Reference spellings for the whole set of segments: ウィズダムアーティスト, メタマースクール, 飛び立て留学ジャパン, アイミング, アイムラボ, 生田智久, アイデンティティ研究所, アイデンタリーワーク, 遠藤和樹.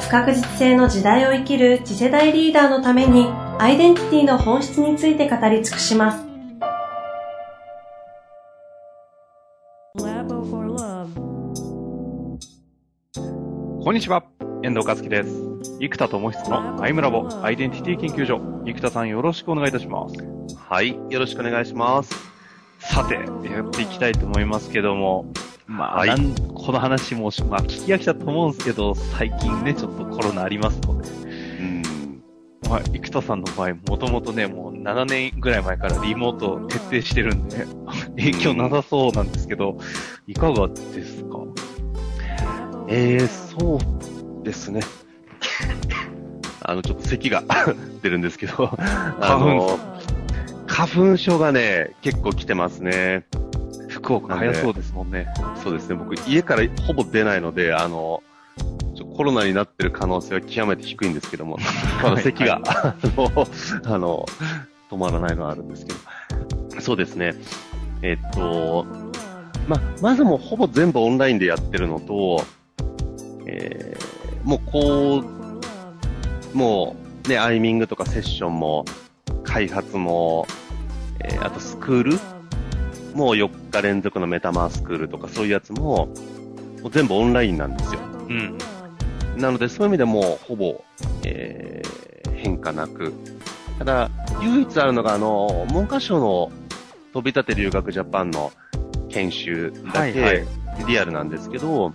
不確実性の時代を生きる次世代リーダーのために、アイデンティティの本質について語り尽くします。こんにちは、遠藤和樹です。生田智久のアイムラボアイデンティティ研究所。生田さん、よろしくお願いいたします。はい、よろしくお願いします。さて、やっていきたいと思いますけども、はい、この話も、聞き飽きたと思うんですけど、最近ね、ちょっとコロナありますので、生田さんの場合、もともとね、もう7年ぐらい前からリモートを徹底してるんで、影響なさそうなんですけど、いかがですか？そうですね。ちょっと咳が出るんですけど、花粉症がね、結構来てますね。福岡早そうですもんね。そうですね。僕、家からほぼ出ないので、コロナになってる可能性は極めて低いんですけども、咳が、止まらないのはあるんですけど。そうですね。まずもうほぼ全部オンラインでやってるのと、もうアイミングとかセッションも、開発も、あとスクールもう4日連続のメタマースクールとかそういうやつも、もう全部オンラインなんですよ。うん。なのでそういう意味でもうほぼ、変化なく。ただ、唯一あるのが文科省の飛び立て留学ジャパンの研修だけリアルなんですけど、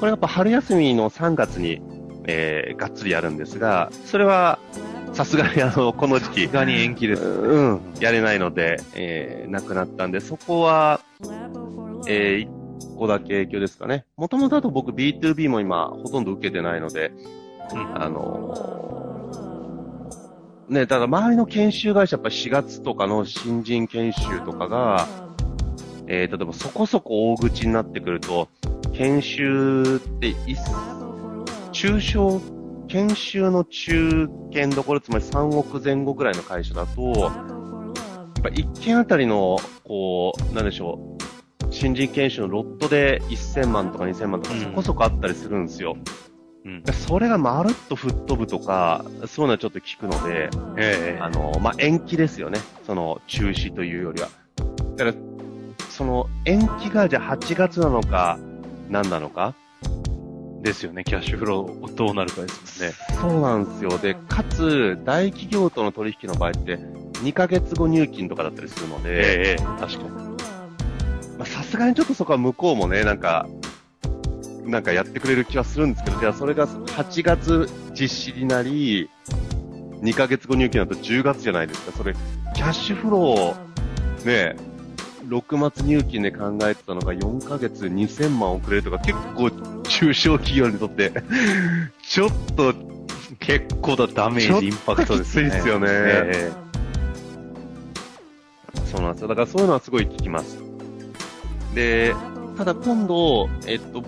これやっぱ春休みの3月に、がっつりやるんですが、それはさすがにこの時期、さすがに延期です、やれないので、なくなったんで、そこは、1個だけ影響ですかね。もともとだと僕 B2B も今ほとんど受けてないので、ただ周りの研修会社やっぱ4月とかの新人研修とかが、例えばそこそこ大口になってくると、研修って研修の中堅どころ、つまり3億前後ぐらいの会社だと、やっぱ1件あたりの、新人研修のロットで1000万とか2000万とかそこそこあったりするんですよ。それがまるっと吹っ飛ぶとか、そういうのはちょっと聞くので、延期ですよね。中止というよりは。だから延期がじゃあ8月なのか、何なのかですよね。キャッシュフローどうなるかですもんね。そうなんですよ。で、かつ、大企業との取引の場合って、2ヶ月後入金とかだったりするので、確かに。さすがにちょっとそこは向こうもね、なんかやってくれる気はするんですけど、じゃあそれが8月実施になり、2ヶ月後入金だと10月じゃないですか。それ、キャッシュフロー、6末入金で考えてたのが4ヶ月2000万遅れるとか、結構中小企業にとってちょっと結構だダメージインパクトですね。きついですよね。そうなんですよ。だからそういうのはすごい聞きます。で、ただ今度、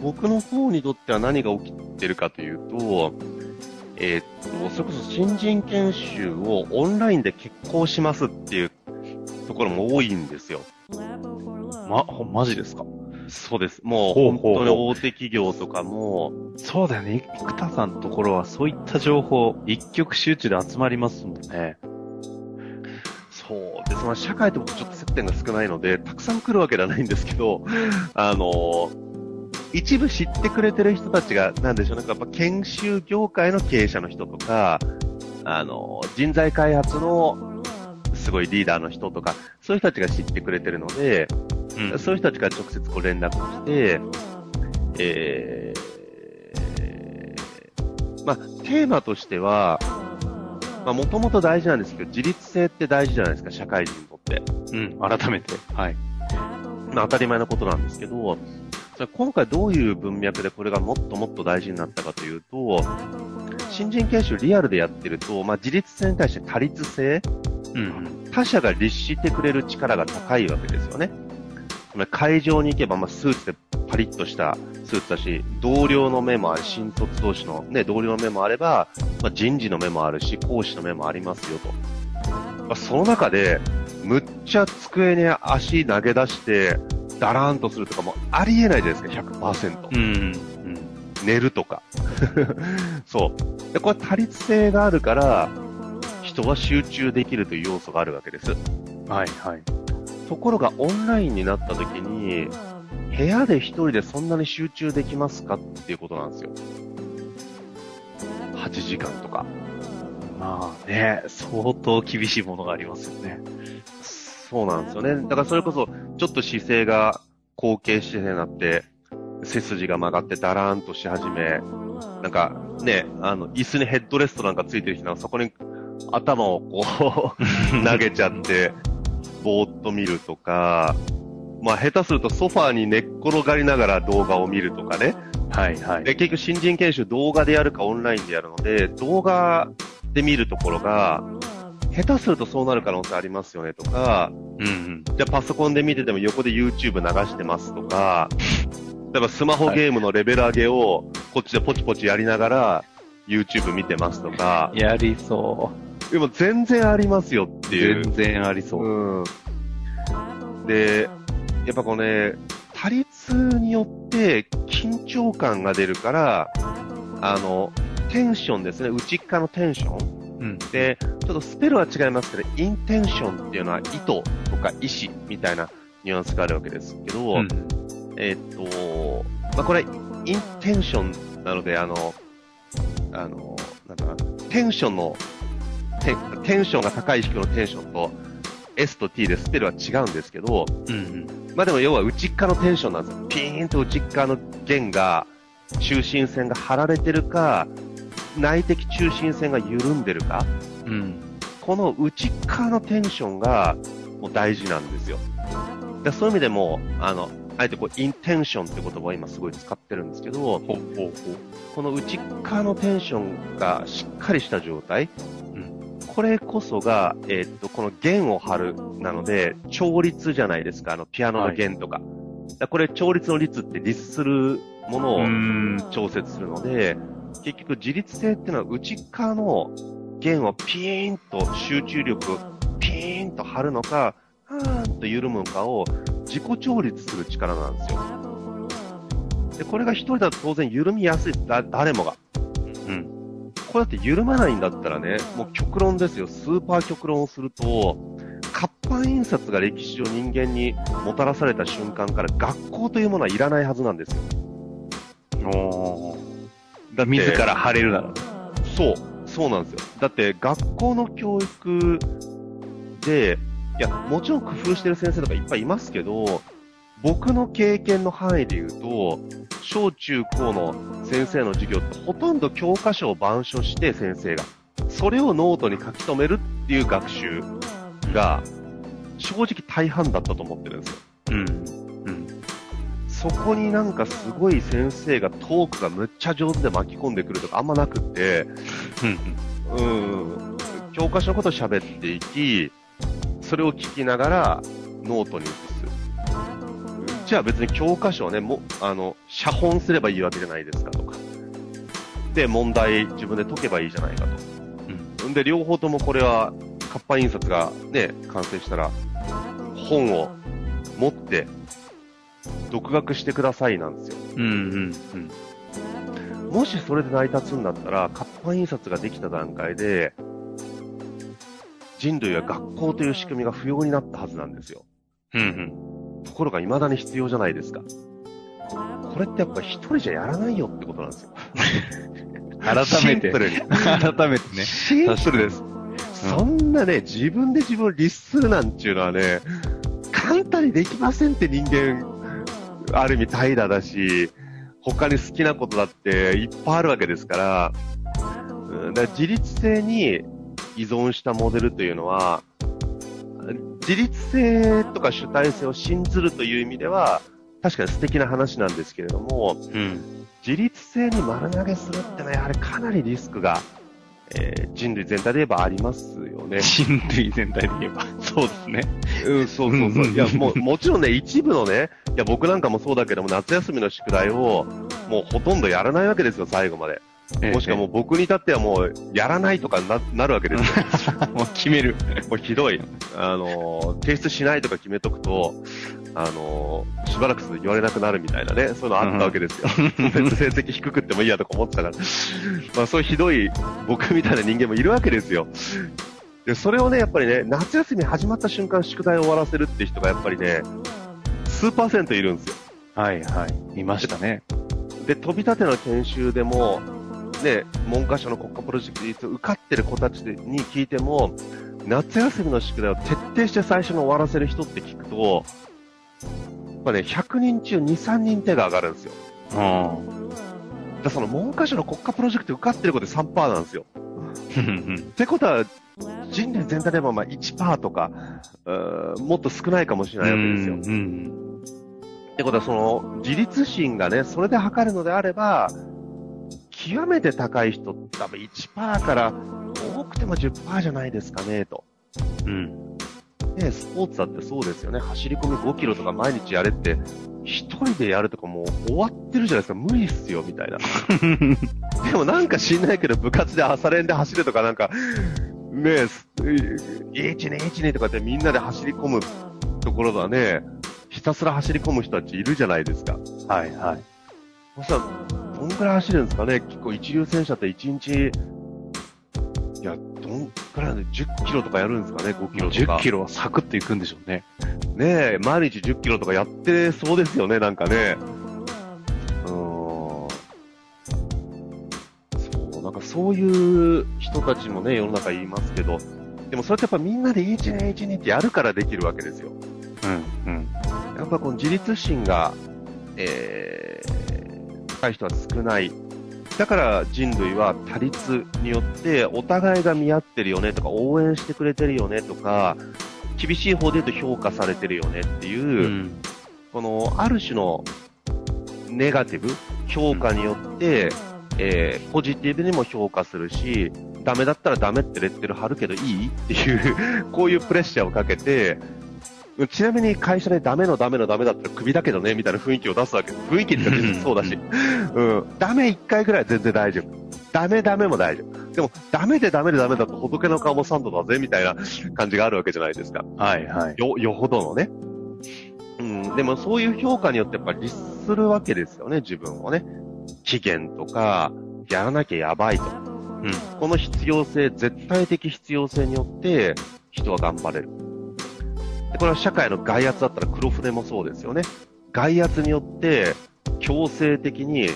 僕の方にとっては何が起きてるかというと、それこそ新人研修をオンラインで決行しますっていうところも多いんですよ。マジですか？そうです。もう、本当に大手企業とかも。そうだよね。生田さんのところはそういった情報、一極集中で集まりますもんね。そうです。社会と僕ちょっと接点が少ないので、たくさん来るわけではないんですけど、一部知ってくれてる人たちが、なんかやっぱ研修業界の経営者の人とか、人材開発の、すごいリーダーの人とか、そういう人たちが知ってくれてるので、そういう人たちから直接こう連絡して、テーマとしては、もともと大事なんですけど、自立性って大事じゃないですか、社会人にとって。改めて。当たり前のことなんですけど、今回どういう文脈でこれがもっともっと大事になったかというと、新人研修リアルでやってると、まあ、自立性に対して他律性、うん、他者が律してくれる力が高いわけですよね。会場に行けば、まあ、スーツでパリッとしたスーツだし、同僚の目もある、新卒同士の、ね、同僚の目もあれば、まあ、人事の目もあるし、講師の目もありますよと。まあ、その中でむっちゃ机に足投げ出してダラーンとするとかもありえないじゃないですか、 100%、うんうん、寝るとかそうで、これ多律性があるから人は集中できるという要素があるわけです。はいはい。ところがオンラインになった時に、部屋で一人でそんなに集中できますかっていうことなんですよ。8時間とか、まあね、相当厳しいものがありますよね。そうなんですよね。だからそれこそちょっと姿勢が後傾姿勢になって、背筋が曲がってダラーンとし始め、なんかね、椅子にヘッドレストなんかついてる人なんか、そこに頭をこう投げちゃってぼーっと見るとか、まあ下手するとソファーに寝っ転がりながら動画を見るとかね。はいはい。で、結局新人研修動画でやるかオンラインでやるので、動画で見るところが下手するとそうなる可能性ありますよねとか、うんうん、じゃあパソコンで見てても横で YouTube 流してますとか、例えばスマホゲームのレベル上げをこっちでポチポチやりながら YouTube 見てますとか、やりそう。でも全然ありますよっていう。全然ありそう。うん、で、やっぱこのね、多律によって緊張感が出るから、テンションですね、内っ側のテンション。うん、で、ちょっとスペルは違いますけど、インテンションっていうのは意図とか意思みたいなニュアンスがあるわけですけど、うん、まあ、これ、インテンションなので、なんか、テンションが高い低いのテンションと S と T でスペルは違うんですけど、うん、まあでも要は内っ側のテンションなんですよ。ピーンと内っ側の弦が、中心線が張られてるか、内的中心線が緩んでるか、うん、この内側のテンションがもう大事なんですよ。で、そういう意味でもあえてこうインテンションって言葉を今すごい使ってるんですけど、この内側のテンションがしっかりした状態、うん、これこそが、この弦を張るなので調律じゃないですか、ピアノの弦とか、はい、だこれ調律の律って律するものを調節するので、結局自律性っていうのは内側の弦をピーンと集中力をピーンと張るのか、ハーンと緩むのかを自己調律する力なんですよ。で、これが一人だと当然緩みやすい、誰もが。うん。これだって緩まないんだったらね、もう極論ですよ。スーパー極論をすると、活版印刷が歴史上人間にもたらされた瞬間から学校というものはいらないはずなんですよ。おー。自ら張れるなら、そうなんですよ。だって学校の教育で、いや、もちろん工夫してる先生とかいっぱいいますけど、僕の経験の範囲で言うと、小中高の先生の授業ってほとんど教科書を板書して先生がそれをノートに書き留めるっていう学習が正直大半だったと思ってるんですよ。そこになんかすごい先生がトークがむっちゃ上手で巻き込んでくるとかあんまなくって、うん、教科書のことを喋っていき、それを聞きながらノートに移す。じゃあ別に教科書をね、写本すればいいわけじゃないですかとか。で、問題自分で解けばいいじゃないかと。うん、で、両方ともこれは活版印刷がね、完成したら本を持って、独学してくださいなんですよ。もしそれで成り立つんだったら、活版印刷ができた段階で人類は学校という仕組みが不要になったはずなんですよ。ところが未だに必要じゃないですか。これってやっぱ一人じゃやらないよってことなんですよ。改めてね、シンプルです。そんなね、自分で自分を律するなんていうのはね、簡単にできませんって。人間ある意味怠惰だし、他に好きなことだっていっぱいあるわけですから、だから自律性に依存したモデルというのは、自律性とか主体性を信ずるという意味では確かに素敵な話なんですけれども、うん、自立性に丸投げするってのはやはりかなりリスクが、人類全体で言えばありますよね。人類全体で言えばそうですね。うん、そうそうそう。いや、もちろんね、一部のね、いや僕なんかもそうだけども、夏休みの宿題をもうほとんどやらないわけですよ、最後まで。もしくはもう僕に至ってはもうやらないとか なるわけですよ。もう決める。もうひどい。提出しないとか決めとくと、しばらくすると言われなくなるみたいなね、そういうのあったわけですよ。成績低くってもいいやとか思ってたから。まあそういうひどい僕みたいな人間もいるわけですよ。で、それをね、やっぱりね、夏休み始まった瞬間宿題を終わらせるって人がやっぱりね、数%いるんですよ。はいはい。いましたね。で、飛び立ての研修でも、ね、文科省の国家プロジェクトに受かってる子たちに聞いても、夏休みの宿題を徹底して最初に終わらせる人って聞くと、やっぱね、100人中 2,3 人手が上がるんですよ。うん。だその文科省の国家プロジェクト受かってる子で 3% なんですよ。ってことは、人類全体でもまあ 1% とか、もっと少ないかもしれないわけですよ。うんうん、ってことは、その自立心がね、それで測るのであれば、極めて高い人って多分 1% から多くても 10% じゃないですかねと。うん。ね、スポーツだってそうですよね。走り込み5キロとか毎日やれって、一人でやるとかもう終わってるじゃないですか。無理っすよ、みたいな。でもなんか知んないけど、部活で朝練で走るとかなんか、ね、12とかってみんなで走り込むところだね、ひたすら走り込む人たちいるじゃないですか。はいはい。そしたら、どんくらい走るんですかね。結構一流選手だって1日、いや、どんくらいで10キロとかやるんですかね、5キロとか。10キロはサクッといくんでしょうね。ねえ、毎日10キロとかやってそうですよね、なんかね。そう、なんかそういう人たちもね、世の中いますけど、でもそれってやっぱみんなで1ってやるからできるわけですよ。うん、うん。やっぱこの自立心が、高い人は少ない。だから人類は他律によってお互いが見合ってるよねとか応援してくれてるよねとか厳しい方で言うと評価されてるよねっていう、うん、このある種のネガティブ評価によって、ポジティブにも評価するしダメだったらダメってレッテル貼るけどいいっていうこういうプレッシャーをかけてちなみに会社でダメだったらクビだけどねみたいな雰囲気を出すわけです。雰囲気って実はそうだし、うん、ダメ1回ぐらい全然大丈夫。ダメも大丈夫。でもダメだと仏の顔もサンドだぜみたいな感じがあるわけじゃないですか。はいはい。よほどのね。うん。でもそういう評価によってやっぱり律するわけですよね。自分をね。期限とかやらなきゃやばいと。うん。この必要性、絶対的必要性によって人は頑張れる。これは社会の外圧だったら黒船もそうですよね。外圧によって強制的に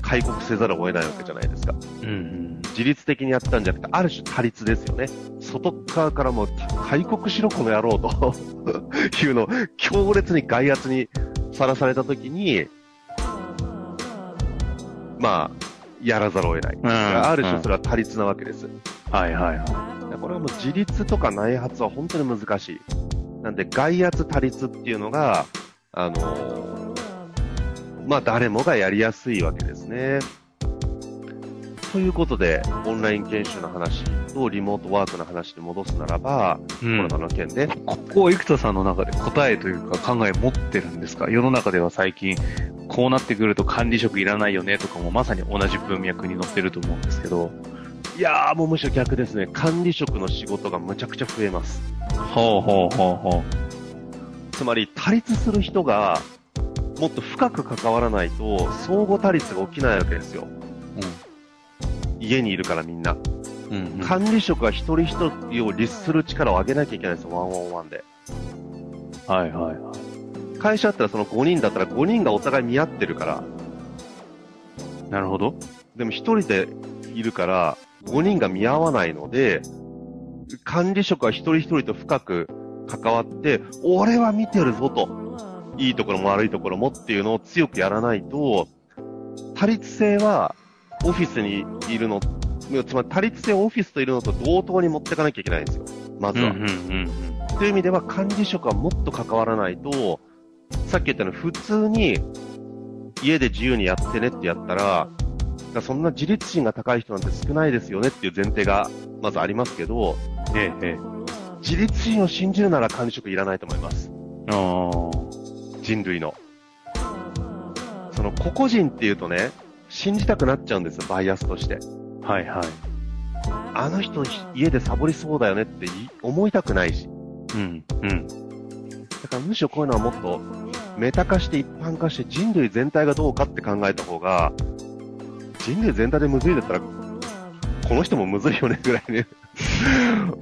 開国せざるを得ないわけじゃないですか。うんうん、自律的にやったんじゃなくてある種他律ですよね。外側からも開国しろこの野郎というのを強烈に外圧にさらされたときにまあやらざるを得ない。うんうん、ある種それは他律なわけです。はいはいはい。これはもう自律とか内発は本当に難しい。なんで外圧他律っていうのがまあ誰もがやりやすいわけですね。ということでオンライン研修の話とリモートワークの話に戻すならば、うん、コロナの件ね。ここを生田さんの中で答えというか考え持ってるんですか？世の中では最近こうなってくると管理職いらないよねとかもまさに同じ文脈に載ってると思うんですけど。いやーもうむしろ逆ですね。管理職の仕事がむちゃくちゃ増えます。つまり他律する人がもっと深く関わらないと相互他律が起きないわけですよ、うん、家にいるからみんな、うんうん、管理職は一人一人を律する力を上げなきゃいけないんですよ。ワンオンワンで。はいはいはい。会社だったらその5人だったら5人がお互い見合ってるから。なるほど。でも一人でいるから5人が見合わないので管理職は一人一人と深く関わって俺は見てるぞといいところも悪いところもっていうのを強くやらないと他律性はオフィスにいるのつまり他律性をオフィスといるのと同等に持っていかなきゃいけないんですよまずは、うんうんうん、という意味では管理職はもっと関わらないとさっき言ったように普通に家で自由にやってねってやったら、そんな自立心が高い人なんて少ないですよねっていう前提がまずありますけど、自立心を信じるなら管理職いらないと思います。人類のその個々人っていうとね、信じたくなっちゃうんですよ、バイアスとして。はいはい。あの人家でサボりそうだよねって思いたくないし、だからむしろこういうのはもっとメタ化して一般化して人類全体がどうかって考えた方が、人類全体でむずいだったらこの人もむずいよねぐらいね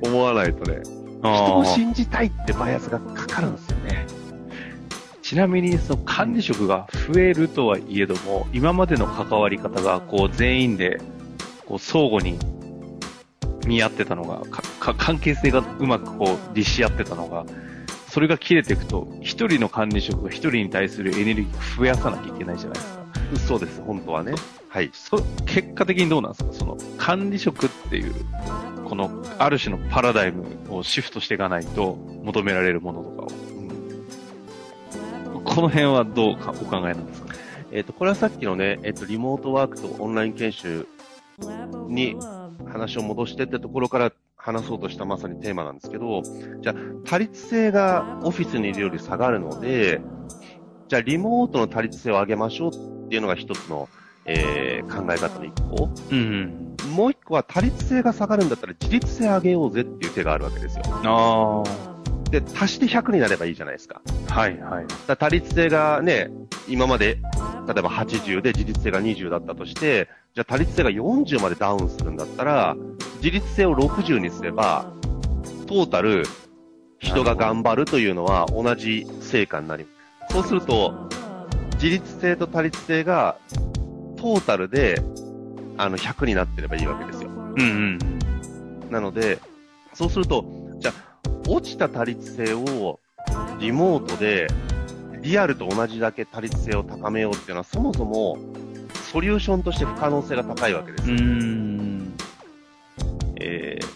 思わないとね、人を信じたいってバイアスがかかるんですよね。ちなみにその管理職が増えるとはいえども、今までの関わり方がこう全員でこう相互に見合ってたのが、関係性がうまくこう立し合ってたのが、それが切れていくと一人の管理職が一人に対するエネルギーを増やさなきゃいけないじゃないですか。そうです、本当はね。はい。結果的にどうなんですか、その管理職っていうこのある種のパラダイムをシフトしていかないと、求められるものとかを。この辺はどうかお考えなんですか。これはさっきのね、リモートワークとオンライン研修に話を戻してってところから話そうとしたまさにテーマなんですけど、じゃあ多率性がオフィスにいるより下がるので、じゃあリモートの多率性を上げましょうっていうのが一つの、考え方の一個、もう一個は多率性が下がるんだったら自立性上げようぜっていう手があるわけですよ。で、足して100になればいいじゃないですか。だから多率性がね、今まで例えば80で自立性が20だったとして、じゃあ多率性が40までダウンするんだったら自立性を60にすれば、トータル人が頑張るというのは同じ成果になります。そうすると自立性と多率性がトータルで100になってればいいわけですよ。なのでそうすると、じゃあ落ちた多率性をリモートでリアルと同じだけ多率性を高めようっていうのは、そもそもソリューションとして不可能性が高いわけです。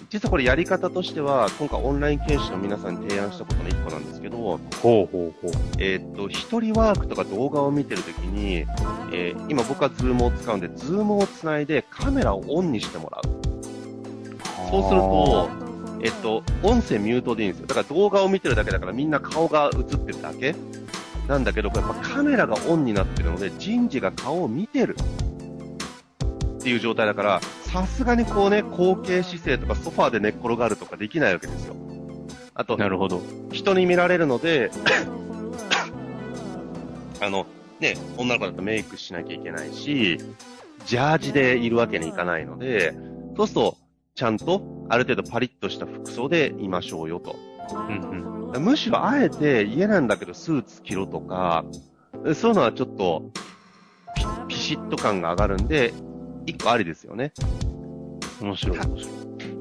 実はこれやり方としては、今回オンライン研修の皆さんに提案したことの一個なんですけど、一人ワークとか動画を見てるときに、今僕は Zoom を使うんで Zoom をつないでカメラをオンにしてもらう。そうすると音声ミュートでいいんですよ。だから動画を見てるだけだからみんな顔が映ってるだけなんだけど、やっぱカメラがオンになってるので人事が顔を見てるっていう状態だから、さすがにこうね、後傾姿勢とかソファーで寝っ転がるとかできないわけですよ。あと、なるほど、人に見られるので女の子だとメイクしなきゃいけないし、ジャージでいるわけにいかないので、そうするとちゃんとある程度パリッとした服装でいましょうよと、むしろあえて家なんだけどスーツ着ろとか、そういうのはちょっと ピシッと感が上がるんで一個ありですよね。面白い。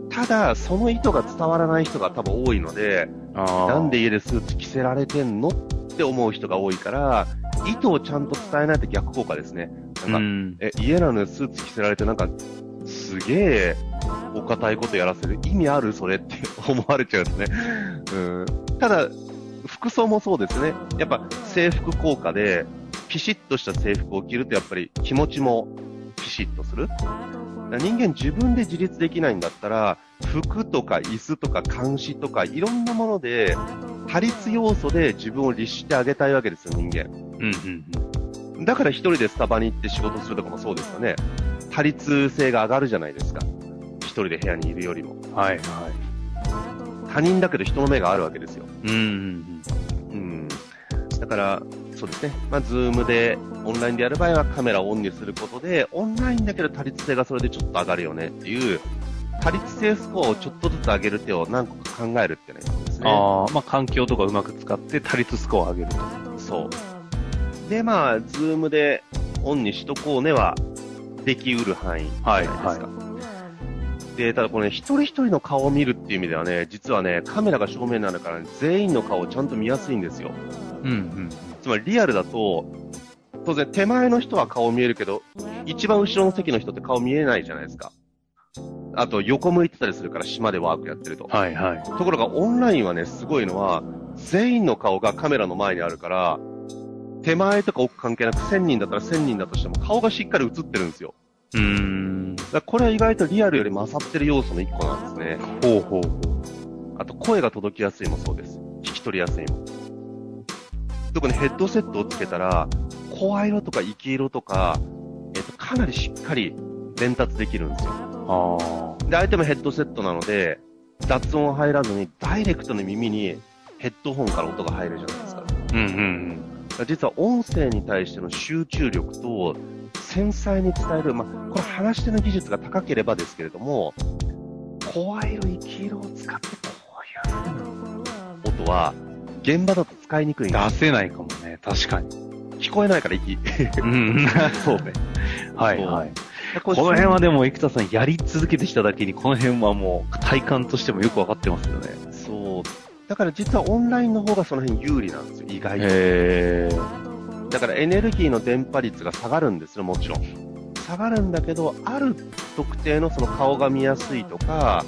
ただその意図が伝わらない人が多分多いので、なんで家でスーツ着せられてんのって思う人が多いから、意図をちゃんと伝えないと逆効果ですね。家なのにスーツ着せられて、なんかすげえお堅いことやらせる意味あるそれって思われちゃうんですね。ただ服装もそうですね。やっぱ制服効果でピシッとした制服を着ると、やっぱり気持ちもピシッとする。人間自分で自立できないんだったら、服とか椅子とか監視とかいろんなもので多律要素で自分を律してあげたいわけですよ、人間。だから一人でスタバに行って仕事するとかもそうですよね。多律性が上がるじゃないですか、一人で部屋にいるよりも。他人だけど人の目があるわけですよ。だからそうですね、Zoom でオンラインでやる場合はカメラをオンにすることで、オンラインだけど多律性がそれでちょっと上がるよねっていう、多律性スコアをちょっとずつ上げる手を何個か考えるっていうのですね。環境とかうまく使って多律スコアを上げると。でZoom でオンにしとこうねはできうる範囲じゃないですか。で、ただこれ、一人一人の顔を見るっていう意味ではね、実はね、カメラが正面になるから、全員の顔をちゃんと見やすいんですよ。つまりリアルだと、当然手前の人は顔見えるけど、一番後ろの席の人って顔見えないじゃないですか。あと横向いてたりするから、島でワークやってると。ところがオンラインはね、すごいのは全員の顔がカメラの前にあるから、手前とか奥関係なく1000人だったら1000人だとしても顔がしっかり映ってるんですよ。だからこれは意外とリアルより勝ってる要素の一個なんですね。ほうほうほう。あと声が届きやすいもそうです。聞き取りやすいも。特にヘッドセットをつけたら声色とか息色とか、かなりしっかり伝達できるんですよ。で相手もヘッドセットなので雑音入らずにダイレクトの耳にヘッドホンから音が入るじゃないですか。うんうんうん。実は音声に対しての集中力と繊細に伝える、これ話し手の技術が高ければですけれども、声色、息色を使ってこういう音は現場だと使いにくいんです。出せないかもね。確かに聞こえないから息そうねはい、はい、この辺はでも生田さんやり続けてきただけにこの辺はもう体感としてもよくわかってますよね。そうだから実はオンラインの方がその辺有利なんですよ、意外と。だからエネルギーの電波率が下がるんですよ、もちろん。下がるんだけど、ある特定のその顔が見やすいとか、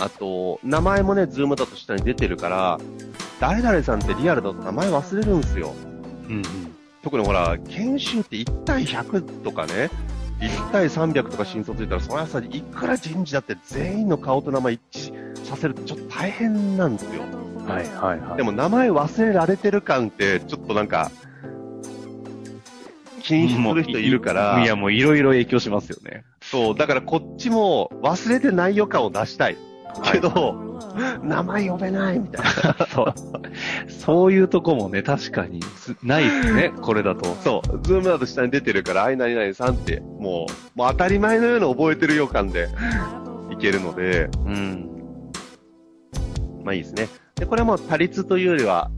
あと、名前もね、ズームだと下に出てるから、誰々さんってリアルだと名前忘れるんですよ。うんうん、特にほら、研修って1対100とかね、1対300とか新卒いたら、その朝いくら人事だって全員の顔と名前一致させるとちょっと大変なんですよ。はいはいはい。でも名前忘れられてる感ってちょっとなんか気にする人いるから。いやもういろいろ影響しますよね。そうだからこっちも忘れてない予感を出したいけど、はい、名前呼べないみたいな。そういうとこもね確かにないですねこれだと。そうズームだと下に出てるから何々さんってもう当たり前のような覚えてる予感でいけるので。うん。いいですね。で、これはもう多率というよりは、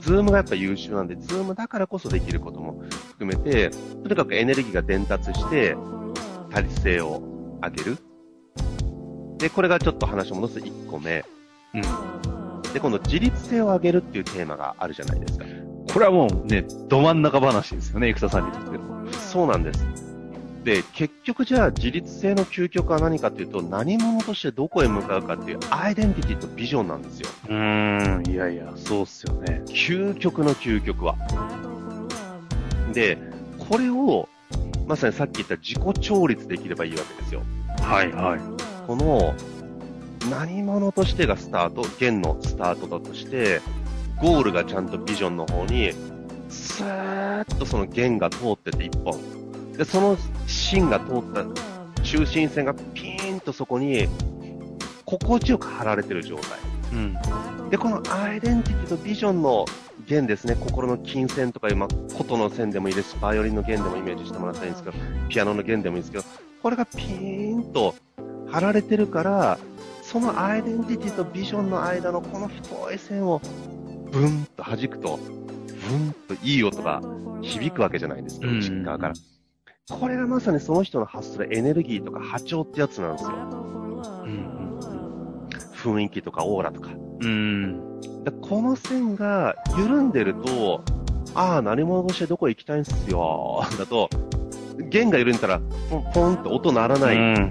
ズームがやっぱ優秀なんで、ズームだからこそできることも含めて、とにかくエネルギーが伝達して、多率性を上げる。で、これがちょっと話を戻す1個目。うん。で、今度、自律性を上げるっていうテーマがあるじゃないですか。これはもうね、ど真ん中話ですよね、生田さんにとっての。そうなんです。で、結局じゃあ自律性の究極は何かというと、何者としてどこへ向かうかっていうアイデンティティとビジョンなんですよ。いやいや、そうっすよね。究極の究極は。で、これを、まさにさっき言った自己調律できればいいわけですよ。はいはい。この、何者としてがスタート、弦のスタートだとして、ゴールがちゃんとビジョンの方に、スーッとその弦が通ってて一本。でその芯が通った中心線がピーンとそこに心地よく張られてる状態、うん、でこのアイデンティティとビジョンの弦ですね。心の琴線とか今琴の線でもいいです。バイオリンの弦でもイメージしてもらったらいいんですけど、ピアノの弦でもいいんですけど、これがピーンと張られてるから、そのアイデンティティとビジョンの間のこの太い線をブンと弾くと、ブンといい音が響くわけじゃないですか、内側から。これがまさにその人の発するエネルギーとか波長ってやつなんですよ。うん、雰囲気とかオーラとか。でこの線が緩んでると、ああ、何者としてどこ行きたいんすよだと、弦が緩んだらポンって音鳴らない。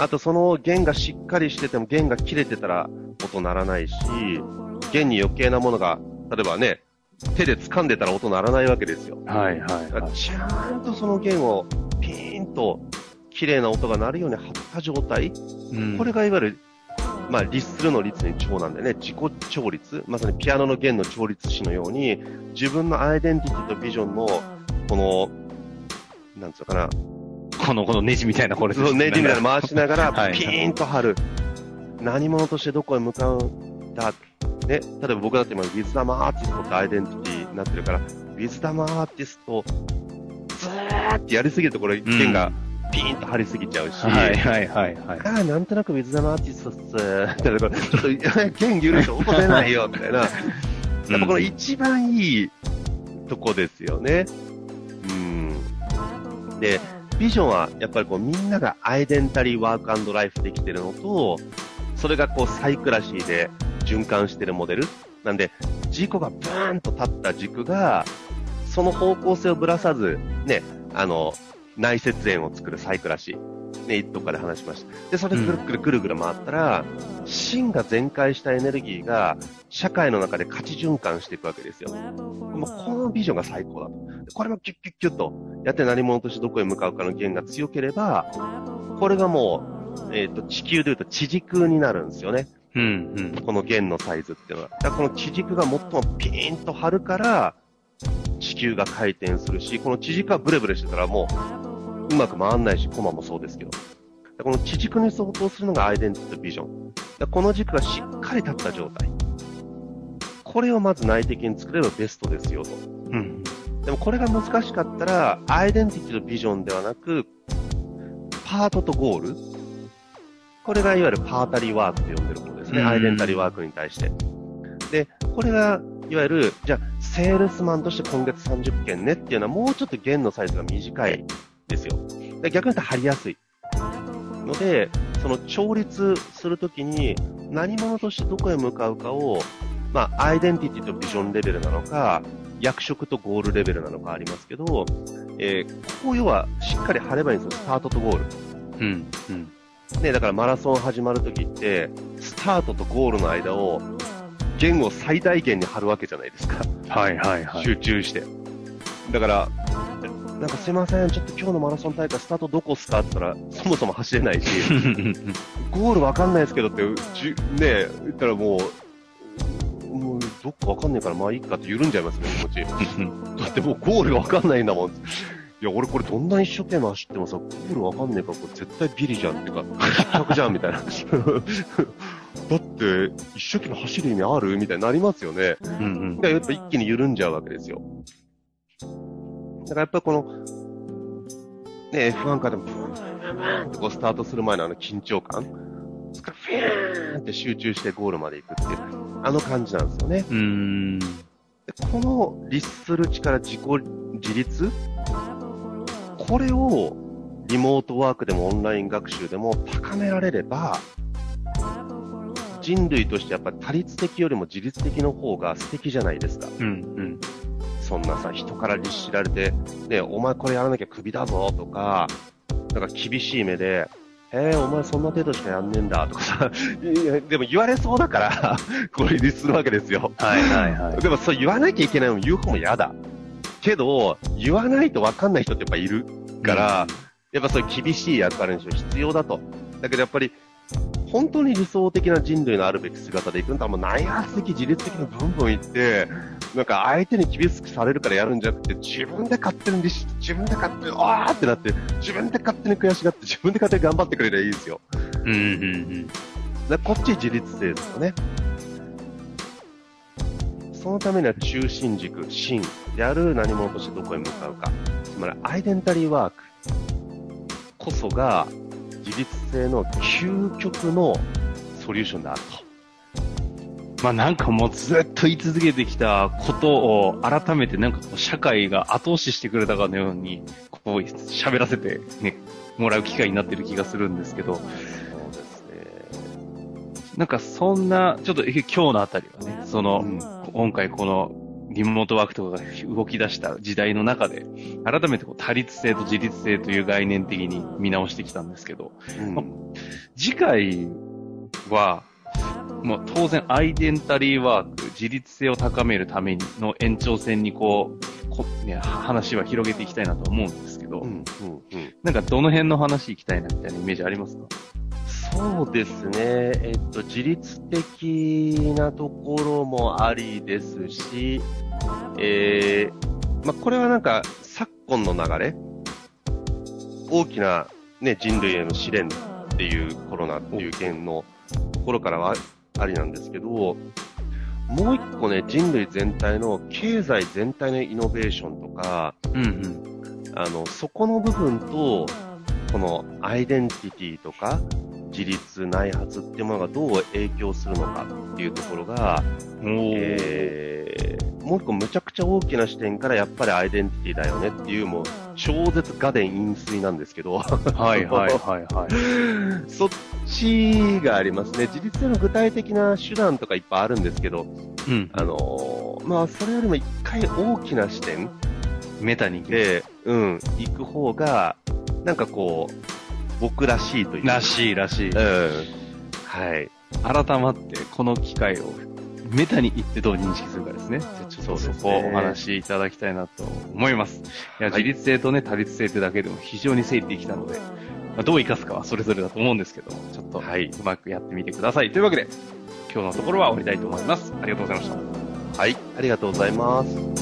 あとその弦がしっかりしてても、弦が切れてたら音鳴らないし、弦に余計なものが、例えばね、手で掴んでたら音鳴らないわけですよ。はいはい、はい。ちゃんとその弦をピーンと綺麗な音が鳴るように張った状態。これがいわゆる、律するの律に調なんでね、自己調律。まさにピアノの弦の調律師のように、自分のアイデンティティとビジョンの、この、なんつうのかな。このネジみたいなこれですね。そう、ネジみたいな回しながら、ピーンと張る。はい、何者としてどこへ向かうんだ。ね、例えば僕だって今ウィズダムアーティストってアイデンティティになってるから、ウィズダムアーティストずーってやりすぎるとこれ弦がピーンと張りすぎちゃうし、ああなんとなくウィズダムアーティストっすーってだからちょっと弦緩いと音出ないよみたいな。やっぱこの一番いいとこですよね。でビジョンはやっぱりこうみんながアイデンタリーワーク&ライフできてるのと、それがこうサイクラシーで循環してるモデルなんで、軸がブーンと立った軸がその方向性をぶらさずね、内接円を作るサイクラシーね、どっかで話しました。で、それでぐるぐる回ったら、芯が全開したエネルギーが社会の中で価値循環していくわけですよ。もうこのビジョンが最高だと。これもキュッキュッキュッとやって何者としてどこへ向かうかの弦が強ければ、これがもう、地球で言うと地軸になるんですよね。うんうん、この弦のサイズっていうのは。だからこの地軸が最もピーンと張るから、地球が回転するし、この地軸がブレブレしてたらもううまく回んないし、コマもそうですけど。この地軸に相当するのがアイデンティティビジョン。この軸がしっかり立った状態。これをまず内的に作ればベストですよと。うん。でもこれが難しかったら、アイデンティティとビジョンではなく、パートとゴール。これがいわゆるパータリーワークと呼んでるものですね。アイデンタリーワークに対して。で、これが、いわゆる、じゃあ、セールスマンとして今月30件ねっていうのは、もうちょっと弦のサイズが短いですよ。で、逆に言うと張りやすい。ので、その調律するときに何者としてどこへ向かうかを、まあ、アイデンティティとビジョンレベルなのか、役職とゴールレベルなのかありますけど、ここ要はしっかり張ればいいんですよ。スタートとゴール。うん。うん。ね、だからマラソン始まるときって、スタートとゴールの間を、弦を最大限に張るわけじゃないですか。はいはいはい。集中して。だから、なんかすいません、ちょっと今日のマラソン大会スタートどこっすかって言ったら、そもそも走れないし、ゴールわかんないですけどって、ね、言ったらもうどっかわかんないからまあいいかって緩んじゃいますね、気持ち。だってもうゴールがわかんないんだもん。いや、俺これどんな一生懸命走ってもさ、ゴールわかんないからこれ絶対ビリじゃんっていうか、失格じゃんみたいな。だって、一生懸命走る意味あるみたいになりますよね。うんうん、やっぱ一気に緩んじゃうわけですよ。だからやっぱりこの、ね、F1 カーでもブーンってこうスタートする前のあの緊張感、フィーンって集中してゴールまで行くっていう、あの感じなんですよね。でこの律する力、自立、これをリモートワークでもオンライン学習でも高められれば、人類としてやっぱり他律的よりも自律的の方が素敵じゃないですか。うんうん、そんなさ、人から律しられて、ね、お前これやらなきゃクビだぞとか、なんか厳しい目で、お前そんな程度しかやんねえんだとかさ、いやでも言われそうだから、これ律するわけですよ。はいはいはい。でもそう言わなきゃいけないのも言う方も嫌だ。けど、言わないとわかんない人ってやっぱいるから、うん、やっぱそういう厳しい役割にしろ必要だと。だけどやっぱり、本当に理想的な人類のあるべき姿でいくんだったら、もう内発的、自律的にブンブンいって、なんか相手に厳しくされるからやるんじゃなくて、自分で勝手に律して、自分で勝手に、あーってなって、自分で勝手に悔しがって、自分で勝手に頑張ってくれればいいですよ。うんうんうん。だこっち自律性ですよね。そのためには中心軸、芯である何者としてどこへ向かうか。つまりアイデンタリーワークこそが、自律性の究極のソリューションであると。まあなんかもうずっと言い続けてきたことを改めてなんかこう社会が後押ししてくれたかのようにこう喋らせて、ね、もらう機会になってる気がするんですけど、そうですね、なんかそんなちょっと今日のあたりはね、その、うん、今回このリモートワークとかが動き出した時代の中で、改めてこう多律性と自律性という概念的に見直してきたんですけど、うん、まあ、次回は、まあ、当然アイデンタリーワーク、自律性を高めるための延長線にね、話は広げていきたいなと思うんですけど、うんうんうん、なんかどの辺の話いきたいなみたいなイメージありますか？そうですね、自律的なところもありですし、まあ、これはなんか昨今の流れ、大きな、ね、人類への試練っていうコロナっていう件のところからはありなんですけど、もう一個ね、人類全体の経済全体のイノベーションとか、うんうん、そこの部分とこのアイデンティティとか自立、内発っていうものがどう影響するのかっていうところが、もう一個むちゃくちゃ大きな視点からやっぱりアイデンティティだよねっていう、もう超絶画伝引水なんですけど、はいはいはいはい。そっちがありますね。自立の具体的な手段とかいっぱいあるんですけど、うん、まあそれよりも一回大きな視点、メタに行く方がなんかこう僕らしいというらしい、はい、改まってこの機会をメタに行ってどう認識するかですね。ちょっとそこをお話しいただきたいなと思います。いや、自律性とね、多律性ってだけでも非常に整理できたので、まあ、どう生かすかはそれぞれだと思うんですけど、ちょっとうまくやってみてください。というわけで、今日のところは終わりたいと思います。ありがとうございました。はい、ありがとうございます。